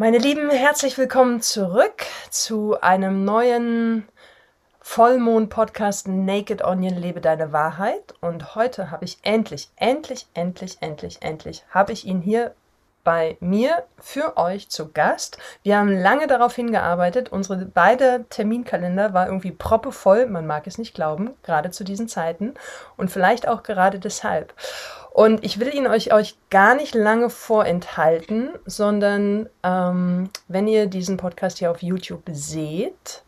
Meine Lieben, herzlich willkommen zurück zu einem neuen Vollmond-Podcast Naked Onion, Lebe Deine Wahrheit. Und heute habe ich endlich habe ich ihn hier bei mir für euch zu Gast. Wir haben lange darauf hingearbeitet. Unsere beide Terminkalender war irgendwie proppevoll, man mag es nicht glauben, gerade zu diesen Zeiten und vielleicht auch gerade deshalb. Und ich will ihn euch gar nicht lange vorenthalten, sondern wenn ihr diesen Podcast hier auf YouTube seht,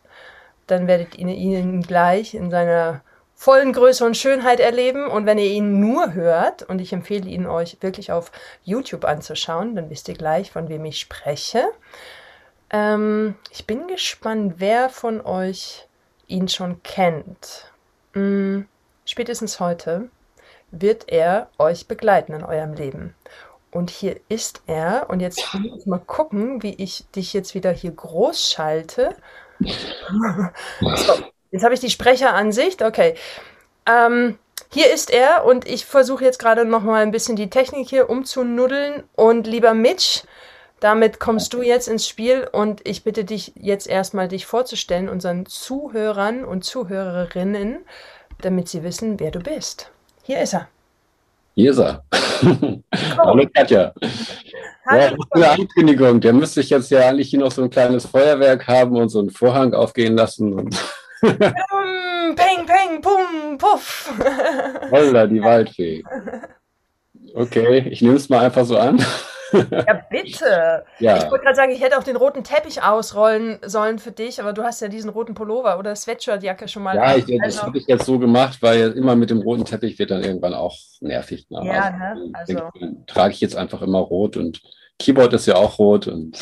dann werdet ihr ihn gleich in seiner vollen Größe und Schönheit erleben. Und wenn ihr ihn nur hört, und ich empfehle ihn euch wirklich auf YouTube anzuschauen, dann wisst ihr gleich, von wem ich spreche. Ich bin gespannt, wer von euch ihn schon kennt. Spätestens heute wird er euch begleiten in eurem Leben. Und hier ist er. Und jetzt muss ich mal gucken, wie ich dich jetzt wieder hier groß schalte. So, jetzt habe ich die Sprecheransicht. Okay. Hier ist er und ich versuche jetzt gerade noch mal ein bisschen die Technik hier umzunuddeln. Und lieber Mitch, damit kommst du jetzt ins Spiel und ich bitte dich jetzt erstmal, dich vorzustellen, unseren Zuhörern und Zuhörerinnen, damit sie wissen, wer du bist. Hier ist er. Hier ist er. Hallo Katja. Hallo. Ja, das ist eine Ankündigung. Der müsste ich jetzt ja eigentlich hier noch so ein kleines Feuerwerk haben und so einen Vorhang aufgehen lassen. Und peng, peng, pum, puff. Holla, die Waldfee. Okay, ich nehme es mal einfach so an. Ja, bitte. Ja. Ich wollte gerade sagen, ich hätte auch den roten Teppich ausrollen sollen für dich, aber du hast ja diesen roten Pullover oder Sweatshirtjacke schon mal. Ja, das habe ich jetzt so gemacht, weil immer mit dem roten Teppich wird dann irgendwann auch nervig. Ja, ne? Dann trage ich jetzt einfach immer rot und Keyboard ist ja auch rot. Und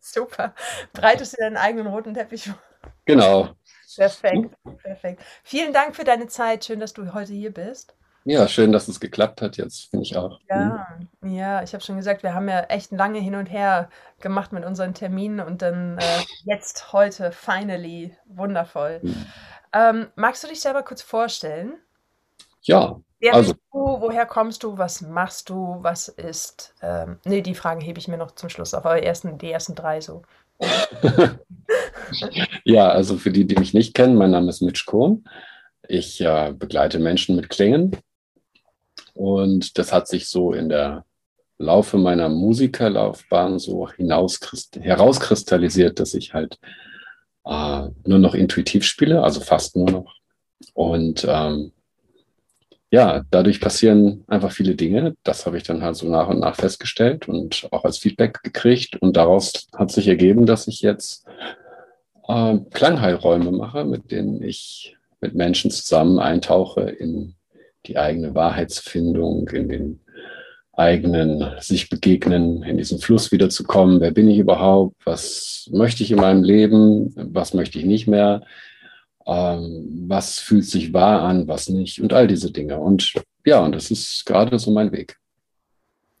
super. Breitest du deinen eigenen roten Teppich vor? Genau. Perfekt, perfekt. Vielen Dank für deine Zeit. Schön, dass du heute hier bist. Ja, schön, dass es geklappt hat jetzt, finde ich auch. Ja, ja, ich habe schon gesagt, wir haben ja echt lange hin und her gemacht mit unseren Terminen und dann jetzt, heute, finally, wundervoll. Magst du dich selber kurz vorstellen? Ja. Wer bist du, woher kommst du, was machst du, was ist? Nee, die Fragen hebe ich mir noch zum Schluss auf, aber die ersten drei so. Ja, also für die, die mich nicht kennen, mein Name ist Mitch Kohn. Ich begleite Menschen mit Klängen. Und das hat sich so in der Laufe meiner Musikerlaufbahn so herauskristallisiert, dass ich halt nur noch intuitiv spiele, also fast nur noch. Und ja, dadurch passieren einfach viele Dinge. Das habe ich dann halt so nach und nach festgestellt und auch als Feedback gekriegt. Und daraus hat sich ergeben, dass ich jetzt Klangheilräume mache, mit denen ich mit Menschen zusammen eintauche in die eigene Wahrheitsfindung, in den eigenen sich begegnen, in diesen Fluss wiederzukommen. Wer bin ich überhaupt? Was möchte ich in meinem Leben? Was möchte ich nicht mehr? Was fühlt sich wahr an? Was nicht? Und all diese Dinge. Und ja, und das ist gerade so mein Weg.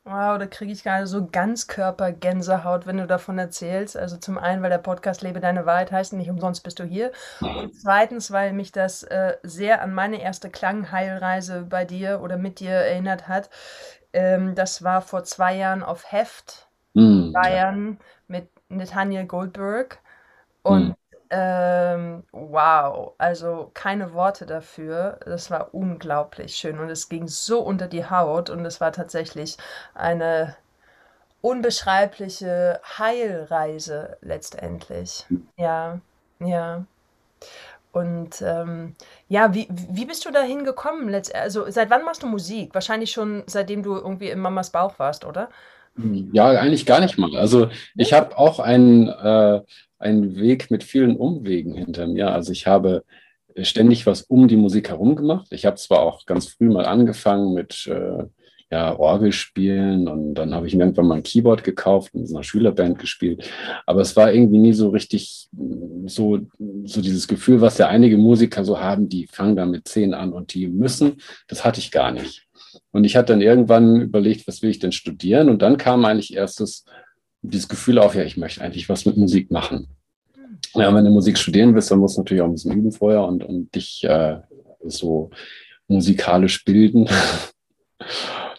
Wow, da kriege ich gerade so Ganzkörper-Gänsehaut, wenn du davon erzählst. Also zum einen, weil der Podcast Lebe Deine Wahrheit heißt, nicht umsonst bist du hier. Und zweitens, weil mich das sehr an meine erste Klangheilreise bei dir oder mit dir erinnert hat. Das war vor 2 Jahren auf Heft, in Bayern, mit Nathaniel Goldberg. Und wow, also keine Worte dafür. Das war unglaublich schön und es ging so unter die Haut und es war tatsächlich eine unbeschreibliche Heilreise letztendlich. Ja, ja. Und ja, wie bist du dahin gekommen? Also seit wann machst du Musik? Wahrscheinlich schon seitdem du irgendwie in Mamas Bauch warst, oder? Ja, eigentlich gar nicht mal. Also ich habe auch einen Weg mit vielen Umwegen hinter mir. Also ich habe ständig was um die Musik herum gemacht. Ich habe zwar auch ganz früh mal angefangen mit Orgelspielen und dann habe ich mir irgendwann mal ein Keyboard gekauft und in so einer Schülerband gespielt. Aber es war irgendwie nie so richtig so dieses Gefühl, was ja einige Musiker so haben, die fangen dann mit 10 an und die müssen. Das hatte ich gar nicht. Und ich hatte dann irgendwann überlegt, was will ich denn studieren? Und dann kam eigentlich erst dieses Gefühl auf, ja, ich möchte eigentlich was mit Musik machen. Ja, wenn du Musik studieren willst, dann musst du natürlich auch ein bisschen üben vorher und dich so musikalisch bilden.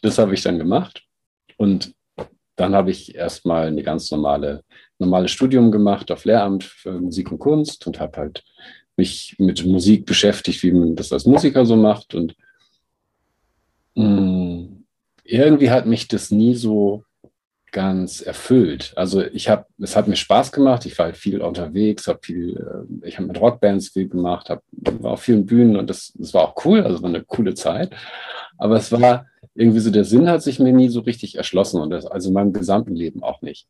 Das habe ich dann gemacht. Und Dann habe ich erstmal eine ganz normales Studium gemacht auf Lehramt für Musik und Kunst und habe halt mich mit Musik beschäftigt, wie man das als Musiker so macht. Und irgendwie hat mich das nie so ganz erfüllt. Also es hat mir Spaß gemacht. Ich war halt viel unterwegs, ich habe mit Rockbands viel gemacht, war auf vielen Bühnen und das war auch cool, also war eine coole Zeit. Aber es war irgendwie so, der Sinn hat sich mir nie so richtig erschlossen und das also in meinem gesamten Leben auch nicht.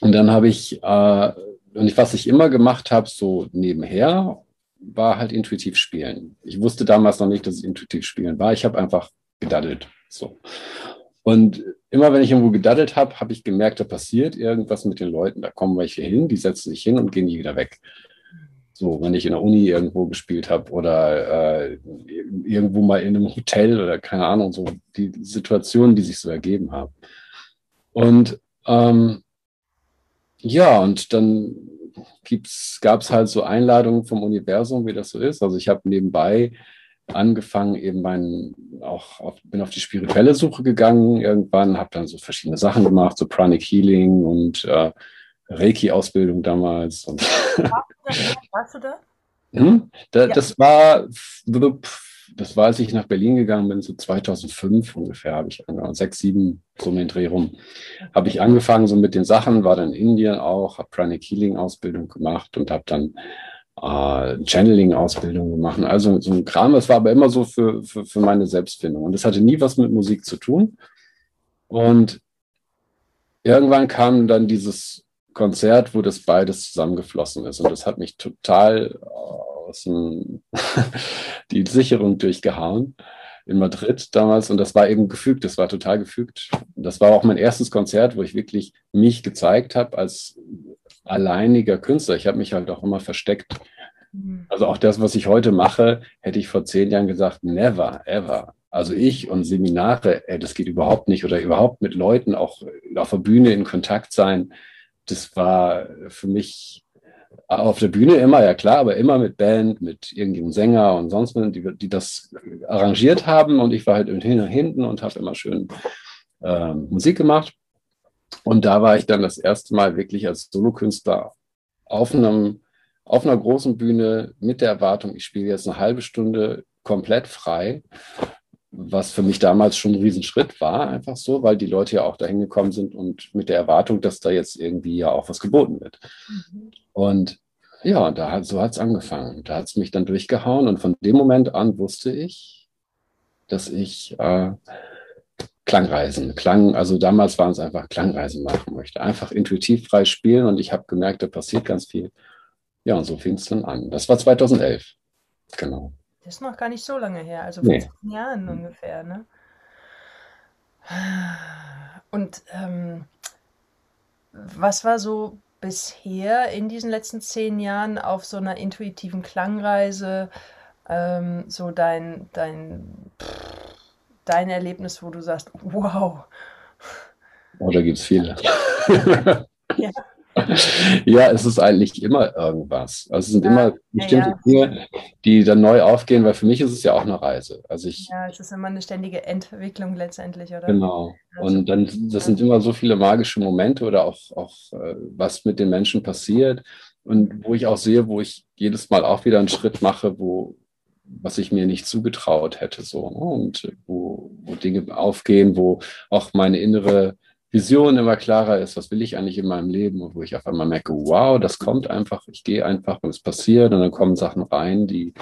Und dann habe ich, was ich immer gemacht habe, so nebenher, war halt intuitiv spielen. Ich wusste damals noch nicht, dass es intuitiv spielen war. Ich habe einfach gedaddelt. So. Und immer wenn ich irgendwo gedaddelt habe, habe ich gemerkt, da passiert irgendwas mit den Leuten. Da kommen welche hin, die setzen sich hin und gehen nie wieder weg. So, wenn ich in der Uni irgendwo gespielt habe oder irgendwo mal in einem Hotel oder keine Ahnung, so die Situationen, die sich so ergeben haben. Und und dann gab es halt so Einladungen vom Universum, wie das so ist. Also ich habe nebenbei angefangen, bin auf die spirituelle Suche gegangen irgendwann, habe dann so verschiedene Sachen gemacht, so Pranic Healing und Reiki-Ausbildung damals. Und warst du da? Ja. Das war, als ich nach Berlin gegangen bin, so 2005 ungefähr, habe ich angefangen, 6, 7, so um den Dreh rum, habe ich angefangen so mit den Sachen, war dann in Indien auch, habe Pranic Healing-Ausbildung gemacht und habe dann Channeling-Ausbildung gemacht. Also so ein Kram, das war aber immer so für meine Selbstfindung. Und das hatte nie was mit Musik zu tun. Und irgendwann kam dann dieses Konzert, wo das beides zusammengeflossen ist. Und das hat mich total aus die Sicherung durchgehauen in Madrid damals. Und das war eben gefügt, das war total gefügt. Das war auch mein erstes Konzert, wo ich wirklich mich gezeigt habe als alleiniger Künstler. Ich habe mich halt auch immer versteckt. Also auch das, was ich heute mache, hätte ich vor 10 Jahren gesagt, never, ever. Also ich und Seminare, das geht überhaupt nicht. Oder überhaupt mit Leuten auch auf der Bühne in Kontakt sein. Das war für mich auf der Bühne immer, ja klar, aber immer mit Band, mit irgendeinem Sänger und sonst was, die das arrangiert haben. Und ich war halt hinten und habe immer schön Musik gemacht. Und da war ich dann das erste Mal wirklich als Solokünstler auf einer großen Bühne mit der Erwartung, ich spiele jetzt eine halbe Stunde komplett frei, was für mich damals schon ein Riesenschritt war, einfach so, weil die Leute ja auch dahin gekommen sind und mit der Erwartung, dass da jetzt irgendwie ja auch was geboten wird. Und ja, so hat es angefangen. Da hat es mich dann durchgehauen und von dem Moment an wusste ich, dass ich damals waren es einfach Klangreisen machen möchte. Einfach intuitiv frei spielen und ich habe gemerkt, da passiert ganz viel. Ja, und so fing es dann an. Das war 2011. Genau. Das ist noch gar nicht so lange her, also vor 10 Jahren ungefähr, ne? Und was war so bisher in diesen letzten 10 Jahren auf so einer intuitiven Klangreise so dein Erlebnis, wo du sagst, wow. Oh, da gibt es viele. Ja. Ja, es ist eigentlich immer irgendwas. Also es sind immer bestimmte Dinge, die dann neu aufgehen, weil für mich ist es ja auch eine Reise. Also es ist immer eine ständige Entwicklung letztendlich, oder? Genau. Und dann, das sind immer so viele magische Momente oder auch was mit den Menschen passiert. Und wo ich auch sehe, wo ich jedes Mal auch wieder einen Schritt mache, was ich mir nicht zugetraut hätte, so, ne? Und wo Dinge aufgehen, wo auch meine innere Vision immer klarer ist, was will ich eigentlich in meinem Leben, und wo ich auf einmal merke, wow, das kommt einfach, ich gehe einfach und es passiert und dann kommen Sachen rein, die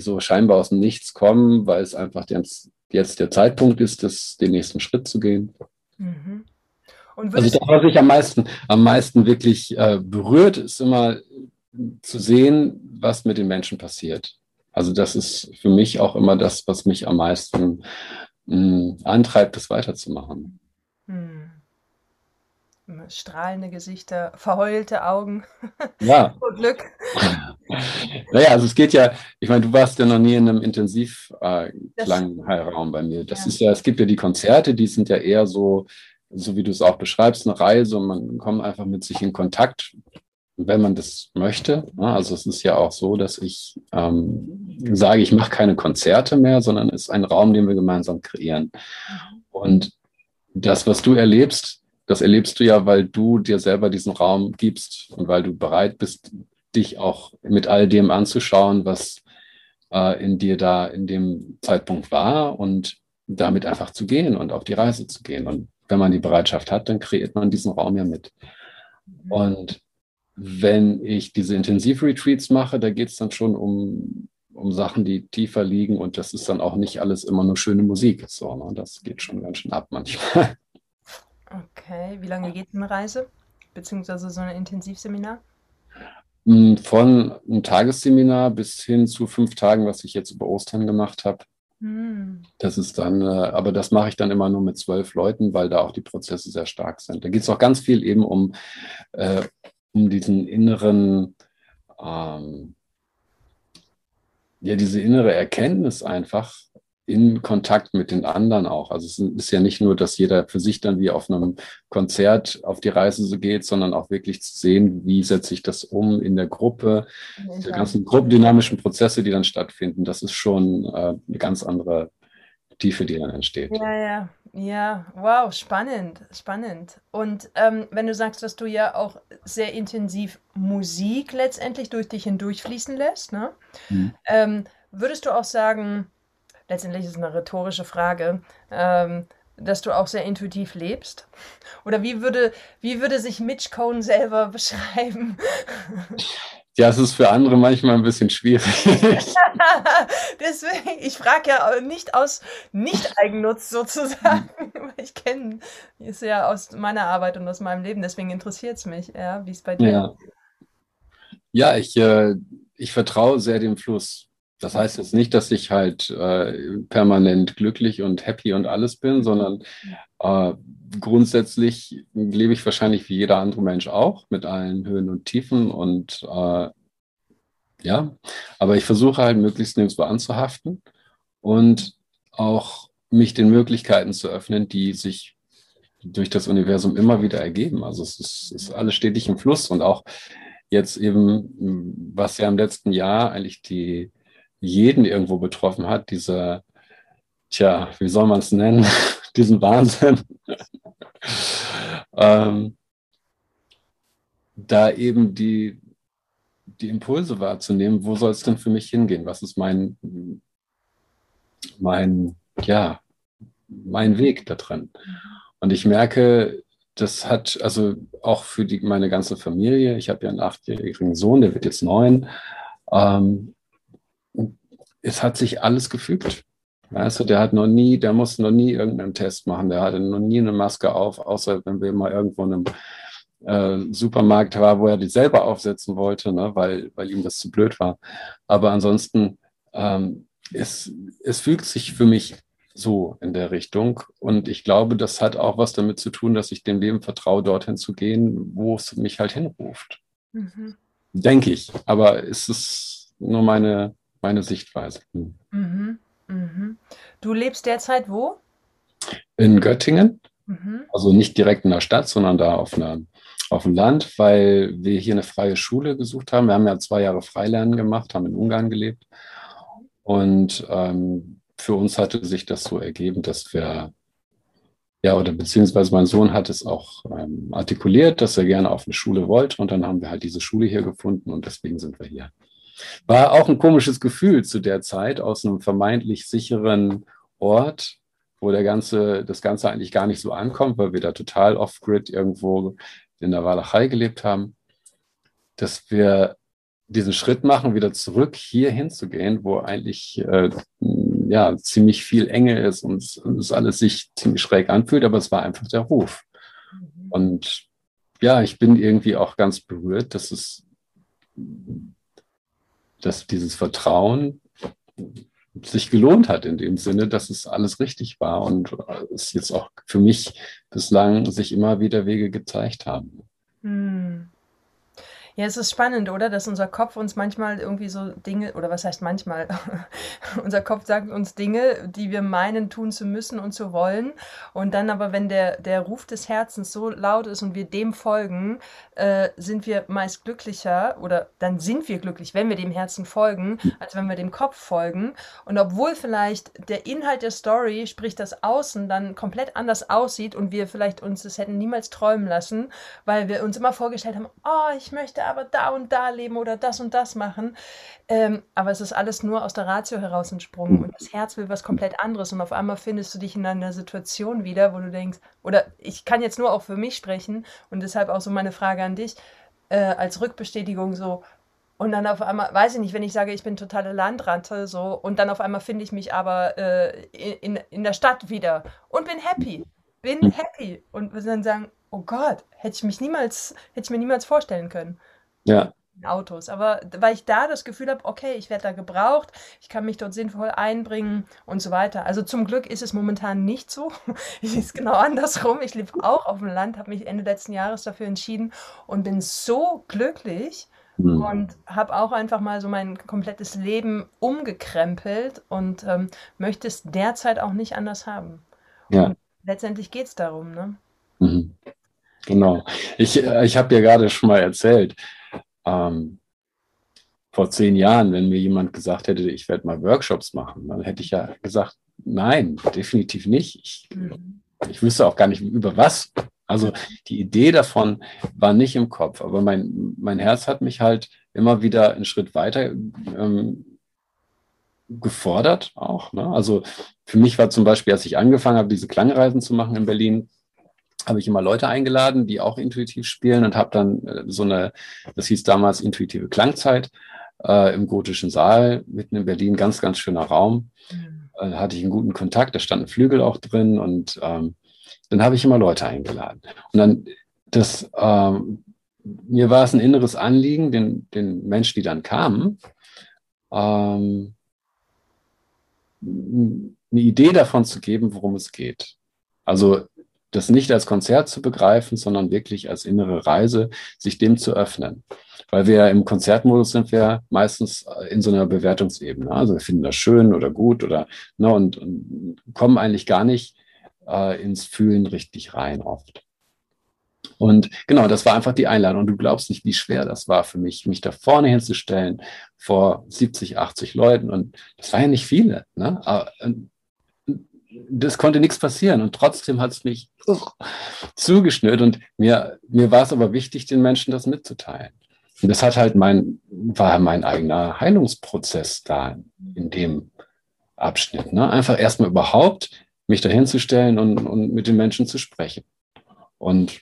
so scheinbar aus dem Nichts kommen, weil es einfach jetzt der Zeitpunkt ist, den nächsten Schritt zu gehen. Mhm. Und also das, was mich am meisten wirklich berührt, ist immer zu sehen, was mit den Menschen passiert. Also das ist für mich auch immer das, was mich am meisten antreibt, das weiterzumachen. Strahlende Gesichter, verheulte Augen. Ja. Vor Glück. Naja, also es geht ja, ich meine, du warst ja noch nie in einem intensiv langen Heilraum bei mir. Das ist ja, es gibt ja die Konzerte, die sind ja eher so wie du es auch beschreibst, eine Reise und man kommt einfach mit sich in Kontakt, wenn man das möchte. Also es ist ja auch so, dass ich sage, ich mache keine Konzerte mehr, sondern es ist ein Raum, den wir gemeinsam kreieren. Und das, was du erlebst, das erlebst du ja, weil du dir selber diesen Raum gibst und weil du bereit bist, dich auch mit all dem anzuschauen, was in dir da in dem Zeitpunkt war und damit einfach zu gehen und auf die Reise zu gehen. Und wenn man die Bereitschaft hat, dann kreiert man diesen Raum ja mit. Und wenn ich diese Intensiv-Retreats mache, da geht es dann schon um Sachen, die tiefer liegen, und das ist dann auch nicht alles immer nur schöne Musik. So, ne? Das geht schon ganz schön ab manchmal. Okay, wie lange geht eine Reise, beziehungsweise so ein Intensivseminar? Von einem Tagesseminar bis hin zu 5 Tagen, was ich jetzt über Ostern gemacht habe. Das ist dann, aber das mache ich dann immer nur mit 12 Leuten, weil da auch die Prozesse sehr stark sind. Da geht es auch ganz viel eben um diesen inneren, ja, diese innere Erkenntnis einfach in Kontakt mit den anderen auch. Also es ist ja nicht nur, dass jeder für sich dann wie auf einem Konzert auf die Reise so geht, sondern auch wirklich zu sehen, wie setze ich das um in der Gruppe, die ganzen gruppendynamischen Prozesse, die dann stattfinden. Das ist schon eine ganz andere Tiefe, die dann entsteht. Ja, wow, spannend. Und wenn du sagst, dass du ja auch sehr intensiv Musik letztendlich durch dich hindurchfließen lässt, ne? Würdest du auch sagen, letztendlich ist es eine rhetorische Frage, dass du auch sehr intuitiv lebst? Oder wie würde sich Mitch Kohn selber beschreiben? Ja, es ist für andere manchmal ein bisschen schwierig. Deswegen, ich frage ja nicht aus Nicht-Eigennutz sozusagen. Ich kenne es ja aus meiner Arbeit und aus meinem Leben, deswegen interessiert es mich, ja, wie es bei dir ist. Ja, ich vertraue sehr dem Fluss. Das heißt jetzt nicht, dass ich halt permanent glücklich und happy und alles bin, sondern grundsätzlich lebe ich wahrscheinlich wie jeder andere Mensch auch, mit allen Höhen und Tiefen und ja, aber ich versuche halt möglichst nirgendwo anzuhaften und auch mich den Möglichkeiten zu öffnen, die sich durch das Universum immer wieder ergeben. Also es ist alles stetig im Fluss, und auch jetzt eben, was ja im letzten Jahr eigentlich jeden irgendwo betroffen hat, dieser, wie soll man es nennen, diesen Wahnsinn, da eben die Impulse wahrzunehmen, wo soll es denn für mich hingehen, was ist mein Weg da drin. Und ich merke, das hat, also auch für meine ganze Familie, ich habe ja einen 8-jährigen Sohn, der wird jetzt 9, es hat sich alles gefügt. Also der musste noch nie irgendeinen Test machen, der hatte noch nie eine Maske auf, außer wenn wir mal irgendwo in einem Supermarkt waren, wo er die selber aufsetzen wollte, ne, weil ihm das zu blöd war. Aber ansonsten, es fügt sich für mich so in der Richtung. Und ich glaube, das hat auch was damit zu tun, dass ich dem Leben vertraue, dorthin zu gehen, wo es mich halt hinruft. Denke ich. Aber es ist nur meine Sichtweise. Du lebst derzeit wo? In Göttingen. Also nicht direkt in der Stadt, sondern da auf dem Land, weil wir hier eine freie Schule gesucht haben. Wir haben ja 2 Jahre Freilernen gemacht, haben in Ungarn gelebt. Und für uns hatte sich das so ergeben, dass wir, oder beziehungsweise mein Sohn hat es auch artikuliert, dass er gerne auf eine Schule wollte. Und dann haben wir halt diese Schule hier gefunden und deswegen sind wir hier. War auch ein komisches Gefühl zu der Zeit, aus einem vermeintlich sicheren Ort, wo das Ganze eigentlich gar nicht so ankommt, weil wir da total off-grid irgendwo in der Walachei gelebt haben, dass wir diesen Schritt machen, wieder zurück hier hinzugehen, wo eigentlich ziemlich viel Enge ist und es alles sich ziemlich schräg anfühlt, aber es war einfach der Ruf. Und ja, ich bin irgendwie auch ganz berührt, dass dieses Vertrauen sich gelohnt hat in dem Sinne, dass es alles richtig war und es jetzt auch für mich bislang sich immer wieder Wege gezeigt haben. Ja, es ist spannend, oder? Dass unser Kopf uns manchmal irgendwie so Dinge, oder was heißt manchmal? Unser Kopf sagt uns Dinge, die wir meinen, tun zu müssen und zu wollen. Und dann aber, wenn der Ruf des Herzens so laut ist und wir dem folgen, sind wir meist glücklicher, oder dann sind wir glücklich, wenn wir dem Herzen folgen, als wenn wir dem Kopf folgen. Und obwohl vielleicht der Inhalt der Story, sprich das Außen, dann komplett anders aussieht und wir vielleicht uns das hätten niemals träumen lassen, weil wir uns immer vorgestellt haben, oh, ich möchte aber da und da leben oder das und das machen. Aber es ist alles nur aus der Ratio heraus entsprungen und das Herz will was komplett anderes und auf einmal findest du dich in einer Situation wieder, wo du denkst, oder ich kann jetzt nur auch für mich sprechen und deshalb auch so meine Frage an dich, als Rückbestätigung so, und dann auf einmal, weiß ich nicht, wenn ich sage, ich bin totale Landratte, so, und dann auf einmal finde ich mich aber in der Stadt wieder und bin happy und wir dann sagen, oh Gott, hätte ich mir niemals vorstellen können. Ja. Autos, aber weil ich da das Gefühl habe, okay, ich werde da gebraucht, ich kann mich dort sinnvoll einbringen und so weiter. Also zum Glück ist es momentan nicht so. Es ist genau andersrum. Ich lebe auch auf dem Land, habe mich Ende letzten Jahres dafür entschieden und bin so glücklich und habe auch einfach mal so mein komplettes Leben umgekrempelt und möchte es derzeit auch nicht anders haben. Ja. Und letztendlich geht es darum, ne? Mhm. Genau. Ich habe dir gerade schon mal erzählt, vor 10 Jahren, wenn mir jemand gesagt hätte, ich werde mal Workshops machen, dann hätte ich ja gesagt, nein, definitiv nicht. Ich wüsste auch gar nicht, über was. Also die Idee davon war nicht im Kopf, aber mein Herz hat mich halt immer wieder einen Schritt weiter gefordert auch, ne? Also für mich war zum Beispiel, als ich angefangen habe, diese Klangreisen zu machen in Berlin, habe ich immer Leute eingeladen, die auch intuitiv spielen und habe dann so eine, das hieß damals intuitive Klangzeit, im Gotischen Saal, mitten in Berlin, ganz, ganz schöner Raum. Da hatte ich einen guten Kontakt, da stand ein Flügel auch drin und dann habe ich immer Leute eingeladen. Und dann, mir war es ein inneres Anliegen, den Menschen, die dann kamen, eine Idee davon zu geben, worum es geht. Also das nicht als Konzert zu begreifen, sondern wirklich als innere Reise, sich dem zu öffnen. Weil wir im Konzertmodus sind wir meistens in so einer Bewertungsebene. Also wir finden das schön oder gut oder ne, und kommen eigentlich gar nicht ins Fühlen richtig rein oft. Und genau, das war einfach die Einladung. Und du glaubst nicht, wie schwer das war für mich, mich da vorne hinzustellen vor 70, 80 Leuten. Und das waren ja nicht viele, ne? Aber, das konnte nichts passieren und trotzdem hat es mich zugeschnürt und mir war es aber wichtig, den Menschen das mitzuteilen. Und das hat halt war mein eigener Heilungsprozess da in dem Abschnitt, ne? Einfach erstmal überhaupt mich dahin zu stellen und mit den Menschen zu sprechen. Und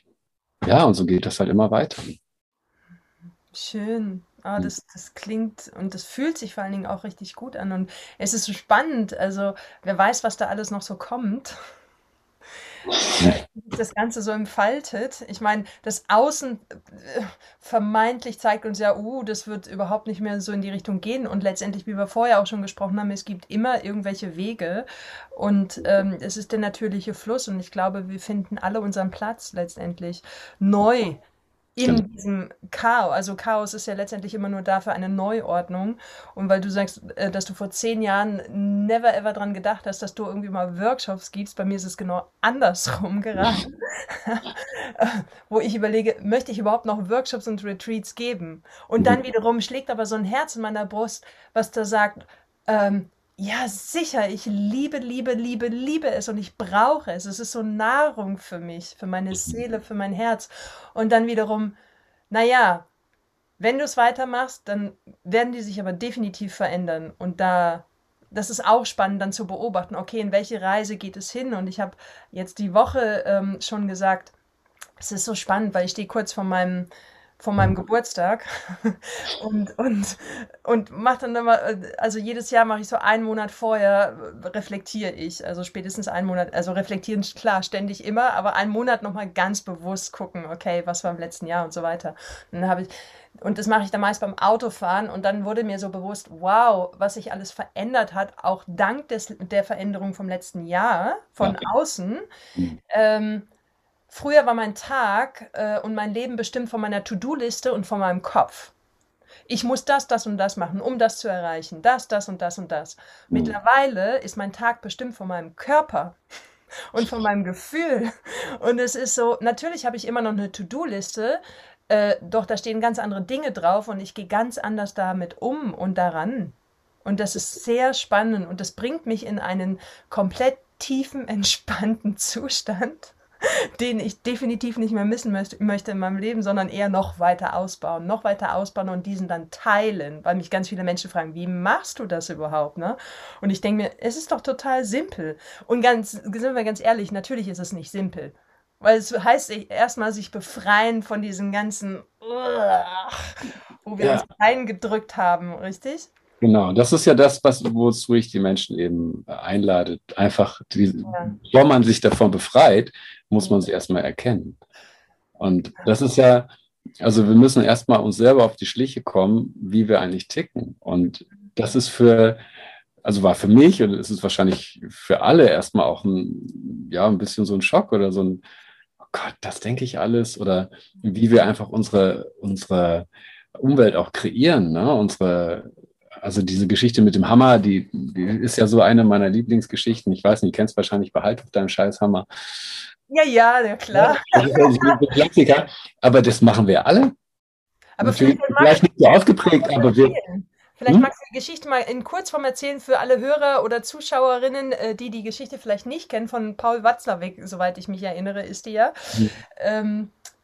ja, und so geht das halt immer weiter. Schön. Oh, das klingt und das fühlt sich vor allen Dingen auch richtig gut an und es ist so spannend, also wer weiß, was da alles noch so kommt, das Ganze so entfaltet. Ich meine, das Außen vermeintlich zeigt uns ja, das wird überhaupt nicht mehr so in die Richtung gehen und letztendlich, wie wir vorher auch schon gesprochen haben, es gibt immer irgendwelche Wege und es ist der natürliche Fluss und ich glaube, wir finden alle unseren Platz letztendlich neu. In diesem Chaos, also Chaos ist ja letztendlich immer nur dafür eine Neuordnung und weil du sagst, dass du vor 10 Jahren never ever dran gedacht hast, dass du irgendwie mal Workshops gibst, bei mir ist es genau andersrum gerade, wo ich überlege, möchte ich überhaupt noch Workshops und Retreats geben? Und dann wiederum schlägt aber so ein Herz in meiner Brust, was da sagt, ja, sicher, ich liebe es und ich brauche es. Es ist so Nahrung für mich, für meine Seele, für mein Herz. Und dann wiederum, naja, wenn du es weitermachst, dann werden die sich aber definitiv verändern. Und das ist auch spannend dann zu beobachten, okay, in welche Reise geht es hin? Und ich habe jetzt die Woche schon gesagt, es ist so spannend, weil ich stehe kurz vor meinem Geburtstag und mache dann immer, also jedes Jahr mache ich so einen Monat vorher, reflektiere ich, also spätestens einen Monat, also reflektieren, klar, ständig immer, aber einen Monat nochmal ganz bewusst gucken, okay, was war im letzten Jahr und so weiter. Und dann und das mache ich dann meist beim Autofahren und dann wurde mir so bewusst, wow, was sich alles verändert hat, auch dank der Veränderung vom letzten Jahr, von außen, Früher war mein Tag und mein Leben bestimmt von meiner To-Do-Liste und von meinem Kopf. Ich muss das, das und das machen, um das zu erreichen. Das, das und das und das. Mittlerweile ist mein Tag bestimmt von meinem Körper und von meinem Gefühl. Und es ist so, natürlich habe ich immer noch eine To-Do-Liste, doch da stehen ganz andere Dinge drauf und ich gehe ganz anders damit um und daran. Und das ist sehr spannend und das bringt mich in einen komplett tiefen, entspannten Zustand, den ich definitiv nicht mehr missen möchte in meinem Leben, sondern eher noch weiter ausbauen und diesen dann teilen, weil mich ganz viele Menschen fragen, wie machst du das überhaupt, ne? Und ich denke mir, es ist doch total simpel. Und sind wir ganz ehrlich, natürlich ist es nicht simpel, weil es heißt erstmal sich befreien von diesen ganzen, wo wir uns eingedrückt haben, richtig? Genau, das ist ja das, wozu ich die Menschen eben einlade. Einfach, bevor man sich davon befreit, muss man sie erstmal erkennen. Und das ist ja, also wir müssen erstmal uns selber auf die Schliche kommen, wie wir eigentlich ticken. Und das ist war für mich und es ist wahrscheinlich für alle erstmal auch ein bisschen so ein Schock oder so ein, oh Gott, das denke ich alles. Oder wie wir einfach unsere Umwelt auch kreieren, ne? Also diese Geschichte mit dem Hammer, die ist ja so eine meiner Lieblingsgeschichten. Ich weiß nicht, du kennst wahrscheinlich, behalt auf deinem Scheißhammer. Ja, klar. Ja, das ist ein Klassiker. Aber das machen wir alle. Aber vielleicht nicht so ausgeprägt, aber wir... Vielleicht magst du die Geschichte mal in Kurzform erzählen für alle Hörer oder Zuschauerinnen, die die Geschichte vielleicht nicht kennen, von Paul Watzlawick, soweit ich mich erinnere, ist die ja.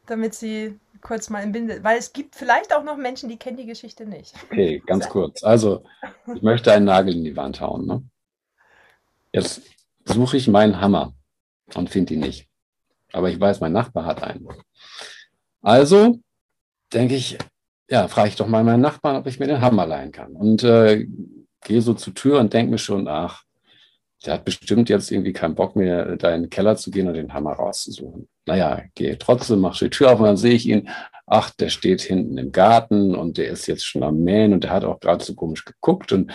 Damit sie... kurz mal im Binde, weil es gibt vielleicht auch noch Menschen, die kennen die Geschichte nicht. Okay, ganz kurz. Also, ich möchte einen Nagel in die Wand hauen. Ne? Jetzt suche ich meinen Hammer und finde ihn nicht. Aber ich weiß, mein Nachbar hat einen. Also, denke ich, frage ich doch mal meinen Nachbarn, ob ich mir den Hammer leihen kann. Und gehe so zur Tür und denke mir schon, ach, der hat bestimmt jetzt irgendwie keinen Bock mehr, da in den Keller zu gehen und den Hammer rauszusuchen. Naja, gehe trotzdem, mache die Tür auf und dann sehe ich ihn. Ach, der steht hinten im Garten und der ist jetzt schon am Mähen und der hat auch gerade so komisch geguckt. Und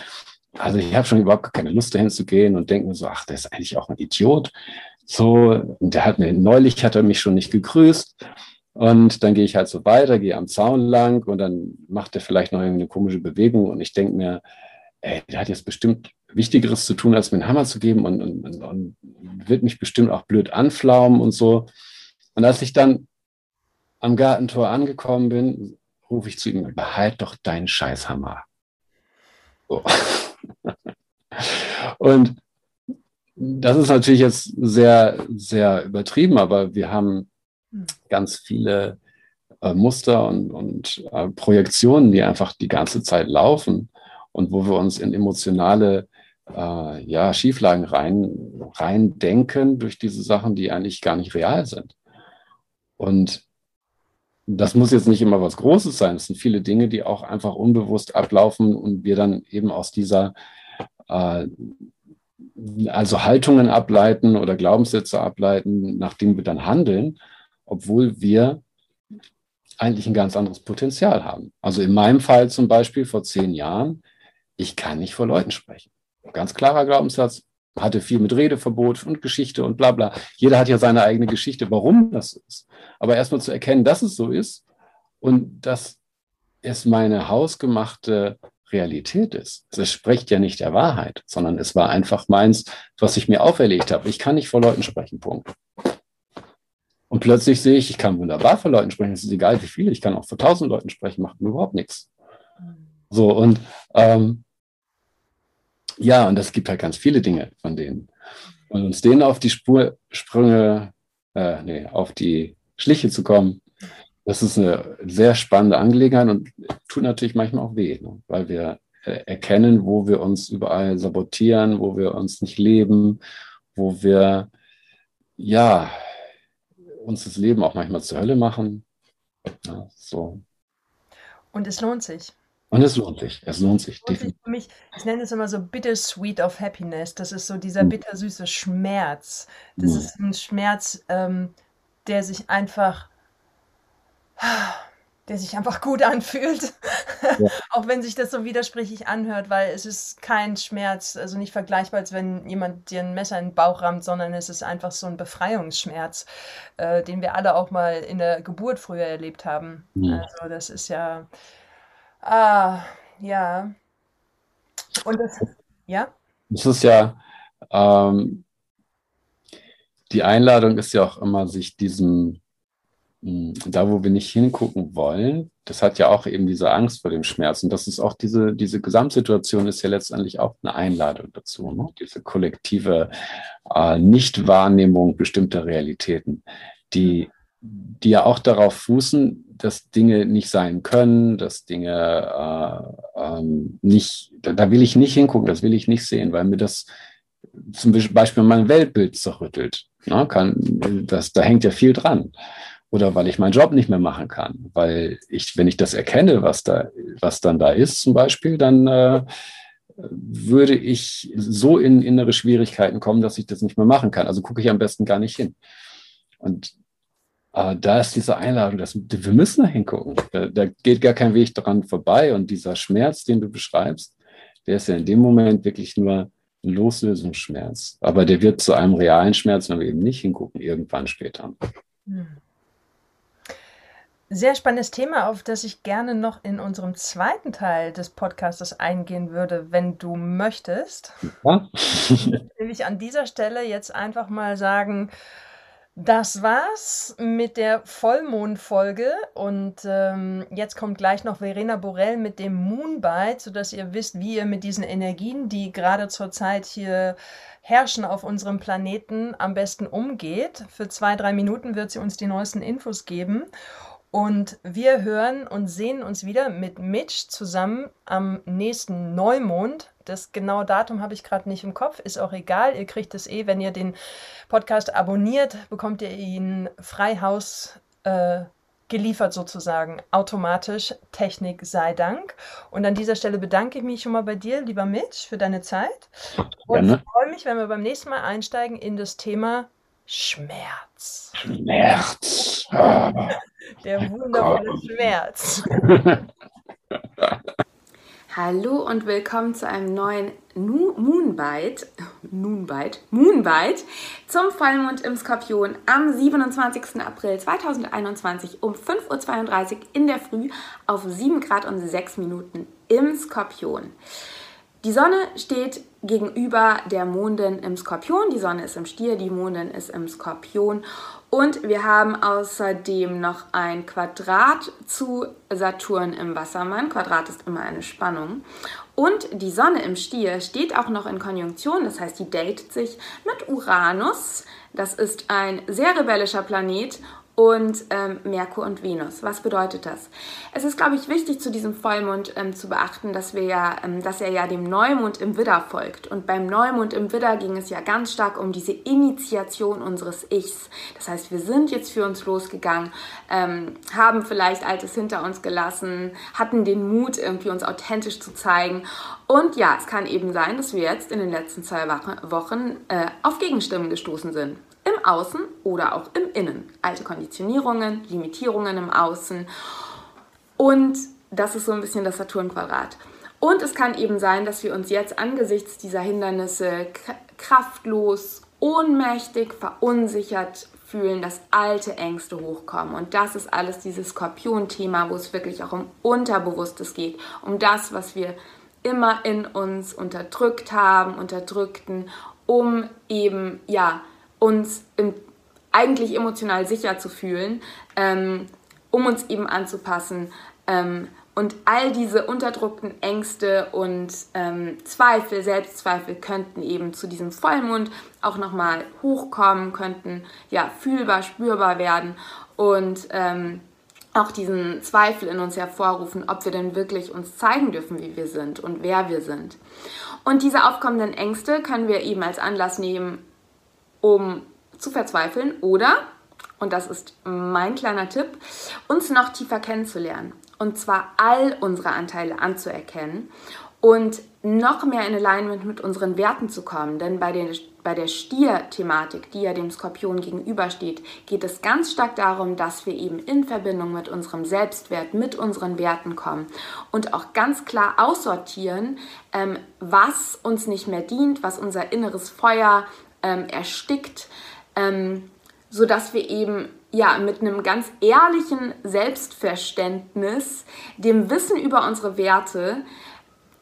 also ich habe schon überhaupt keine Lust, dahin zu gehen und denke mir so, ach, der ist eigentlich auch ein Idiot. So, und neulich hat er mich schon nicht gegrüßt. Und dann gehe ich halt so weiter, gehe am Zaun lang und dann macht er vielleicht noch irgendeine komische Bewegung und ich denke mir, ey, der hat jetzt bestimmt Wichtigeres zu tun, als mir einen Hammer zu geben und wird mich bestimmt auch blöd anflaumen und so. Und als ich dann am Gartentor angekommen bin, rufe ich zu ihm, behalt doch deinen Scheißhammer. So. Und das ist natürlich jetzt sehr, sehr übertrieben, aber wir haben ganz viele Muster und Projektionen, die einfach die ganze Zeit laufen. Und wo wir uns in emotionale Schieflagen reindenken durch diese Sachen, die eigentlich gar nicht real sind. Und das muss jetzt nicht immer was Großes sein. Es sind viele Dinge, die auch einfach unbewusst ablaufen und wir dann eben aus dieser Haltungen ableiten oder Glaubenssätze ableiten, nachdem wir dann handeln, obwohl wir eigentlich ein ganz anderes Potenzial haben. Also in meinem Fall zum Beispiel vor 10 Jahren, ich kann nicht vor Leuten sprechen. Ganz klarer Glaubenssatz, hatte viel mit Redeverbot und Geschichte und bla bla. Jeder hat ja seine eigene Geschichte, warum das ist. Aber erstmal zu erkennen, dass es so ist und dass es meine hausgemachte Realität ist. Es spricht ja nicht der Wahrheit, sondern es war einfach meins, was ich mir auferlegt habe. Ich kann nicht vor Leuten sprechen, Punkt. Und plötzlich sehe ich kann wunderbar vor Leuten sprechen, es ist egal wie viele, ich kann auch vor 1000 Leuten sprechen, macht mir überhaupt nichts. So, und und das gibt halt ganz viele Dinge von denen. Und uns denen auf die auf die Schliche zu kommen, das ist eine sehr spannende Angelegenheit und tut natürlich manchmal auch weh, ne? Weil wir erkennen, wo wir uns überall sabotieren, wo wir uns nicht leben, wo wir, uns das Leben auch manchmal zur Hölle machen. Ja, so. Und es lohnt sich. Es lohnt sich definitiv. Für mich, ich nenne es immer so bittersweet of happiness. Das ist so dieser bittersüße Schmerz. Das ist ein Schmerz, der sich einfach gut anfühlt. Ja. Auch wenn sich das so widersprüchlich anhört, weil es ist kein Schmerz, also nicht vergleichbar, als wenn jemand dir ein Messer in den Bauch rammt, sondern es ist einfach so ein Befreiungsschmerz, den wir alle auch mal in der Geburt früher erlebt haben. Ja. Also das ist ja... ja. Und das... Ja? Es ist ja... die Einladung ist ja auch immer, sich diesem... da, wo wir nicht hingucken wollen, das hat ja auch eben diese Angst vor dem Schmerz. Und das ist auch diese Gesamtsituation ist ja letztendlich auch eine Einladung dazu, ne? Diese kollektive Nichtwahrnehmung bestimmter Realitäten, die ja auch darauf fußen, dass Dinge nicht sein können, dass Dinge nicht, da will ich nicht hingucken, das will ich nicht sehen, weil mir das zum Beispiel mein Weltbild zerrüttelt. Ne? Da hängt ja viel dran. Oder weil ich meinen Job nicht mehr machen kann, weil ich, wenn ich das erkenne, was dann da ist zum Beispiel, dann würde ich so in innere Schwierigkeiten kommen, dass ich das nicht mehr machen kann. Also gucke ich am besten gar nicht hin. Und da ist diese Einladung, wir müssen da hingucken. Da geht gar kein Weg daran vorbei. Und dieser Schmerz, den du beschreibst, der ist ja in dem Moment wirklich nur ein Loslösungsschmerz. Aber der wird zu einem realen Schmerz, wenn wir eben nicht hingucken, irgendwann später. Hm. Sehr spannendes Thema, auf das ich gerne noch in unserem zweiten Teil des Podcasts eingehen würde, wenn du möchtest. Ja. Will ich an dieser Stelle jetzt einfach mal sagen, das war's mit der Vollmondfolge und jetzt kommt gleich noch Verena Borell mit dem Moonbyte, sodass ihr wisst, wie ihr mit diesen Energien, die gerade zurzeit hier herrschen auf unserem Planeten, am besten umgeht. Für 2-3 Minuten wird sie uns die neuesten Infos geben. Und wir hören und sehen uns wieder mit Mitch zusammen am nächsten Neumond. Das genaue Datum habe ich gerade nicht im Kopf, ist auch egal. Ihr kriegt es eh, wenn ihr den Podcast abonniert, bekommt ihr ihn frei Haus geliefert sozusagen, automatisch. Technik sei Dank. Und an dieser Stelle bedanke ich mich schon mal bei dir, lieber Mitch, für deine Zeit. Und ja, ne? Freue mich, wenn wir beim nächsten Mal einsteigen in das Thema Schmerz. Oh. Der wundervolle Schmerz. Hallo und willkommen zu einem neuen Moonbyte zum Vollmond im Skorpion am 27. April 2021 um 5:32 Uhr in der Früh auf 7 Grad und 6 Minuten im Skorpion. Die Sonne steht gegenüber der Mondin im Skorpion. Die Sonne ist im Stier, die Mondin ist im Skorpion. Und wir haben außerdem noch ein Quadrat zu Saturn im Wassermann. Quadrat ist immer eine Spannung. Und die Sonne im Stier steht auch noch in Konjunktion, das heißt, die datet sich mit Uranus. Das ist ein sehr rebellischer Planet. Und Merkur und Venus. Was bedeutet das? Es ist, glaube ich, wichtig zu diesem Vollmond zu beachten, dass er ja dem Neumond im Widder folgt. Und beim Neumond im Widder ging es ja ganz stark um diese Initiation unseres Ichs. Das heißt, wir sind jetzt für uns losgegangen, haben vielleicht Altes hinter uns gelassen, hatten den Mut, irgendwie uns authentisch zu zeigen. Und ja, es kann eben sein, dass wir jetzt in den letzten 2 Wochen auf Gegenstimmen gestoßen sind. Im Außen oder auch im Innen. Alte Konditionierungen, Limitierungen im Außen. Und das ist so ein bisschen das Saturn-Quadrat. Und es kann eben sein, dass wir uns jetzt angesichts dieser Hindernisse kraftlos, ohnmächtig, verunsichert fühlen, dass alte Ängste hochkommen. Und das ist alles dieses Skorpion-Thema, wo es wirklich auch um Unterbewusstes geht. Um das, was wir immer in uns unterdrückt haben, unterdrückten, um eben, ja, uns eigentlich emotional sicher zu fühlen, um uns eben anzupassen und all diese unterdrückten Ängste und Zweifel, Selbstzweifel könnten eben zu diesem Vollmond auch nochmal hochkommen, könnten ja fühlbar, spürbar werden und auch diesen Zweifel in uns hervorrufen, ob wir denn wirklich uns zeigen dürfen, wie wir sind und wer wir sind. Und diese aufkommenden Ängste können wir eben als Anlass nehmen, um zu verzweifeln oder, und das ist mein kleiner Tipp, uns noch tiefer kennenzulernen. Und zwar all unsere Anteile anzuerkennen und noch mehr in Alignment mit unseren Werten zu kommen, denn bei der Stier-Thematik, die ja dem Skorpion gegenübersteht, geht es ganz stark darum, dass wir eben in Verbindung mit unserem Selbstwert, mit unseren Werten kommen und auch ganz klar aussortieren, was uns nicht mehr dient, was unser inneres Feuer erstickt, sodass wir eben ja mit einem ganz ehrlichen Selbstverständnis, dem Wissen über unsere Werte,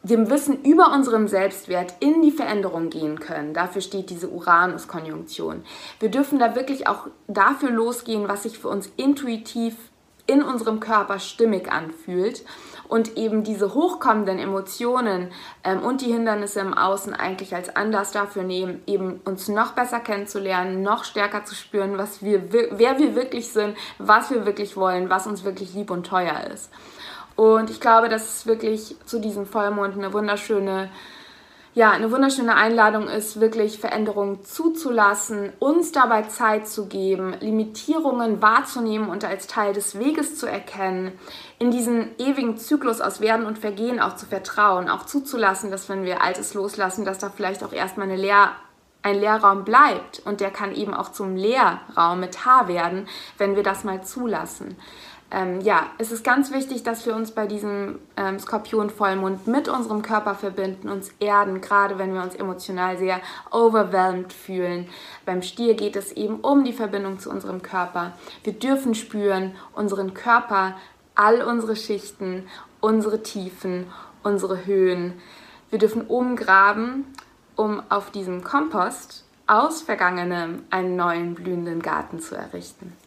dem Wissen über unseren Selbstwert in die Veränderung gehen können. Dafür steht diese Uranus-Konjunktion. Wir dürfen da wirklich auch dafür losgehen, was sich für uns intuitiv in unserem Körper stimmig anfühlt und eben diese hochkommenden Emotionen und die Hindernisse im Außen eigentlich als Anlass dafür nehmen, eben uns noch besser kennenzulernen, noch stärker zu spüren, wer wir wirklich sind, was wir wirklich wollen, was uns wirklich lieb und teuer ist. Und ich glaube, dass es wirklich zu diesem Vollmond eine wunderschöne Einladung ist, wirklich Veränderungen zuzulassen, uns dabei Zeit zu geben, Limitierungen wahrzunehmen und als Teil des Weges zu erkennen, in diesen ewigen Zyklus aus Werden und Vergehen auch zu vertrauen, auch zuzulassen, dass wenn wir Altes loslassen, dass da vielleicht auch erstmal ein Leerraum bleibt. Und der kann eben auch zum Leerraum mit H werden, wenn wir das mal zulassen. Es ist ganz wichtig, dass wir uns bei diesem Skorpion-Vollmond mit unserem Körper verbinden, uns erden, gerade wenn wir uns emotional sehr overwhelmed fühlen. Beim Stier geht es eben um die Verbindung zu unserem Körper. Wir dürfen spüren, unseren Körper, all unsere Schichten, unsere Tiefen, unsere Höhen. Wir dürfen umgraben, um auf diesem Kompost aus Vergangenem einen neuen blühenden Garten zu errichten.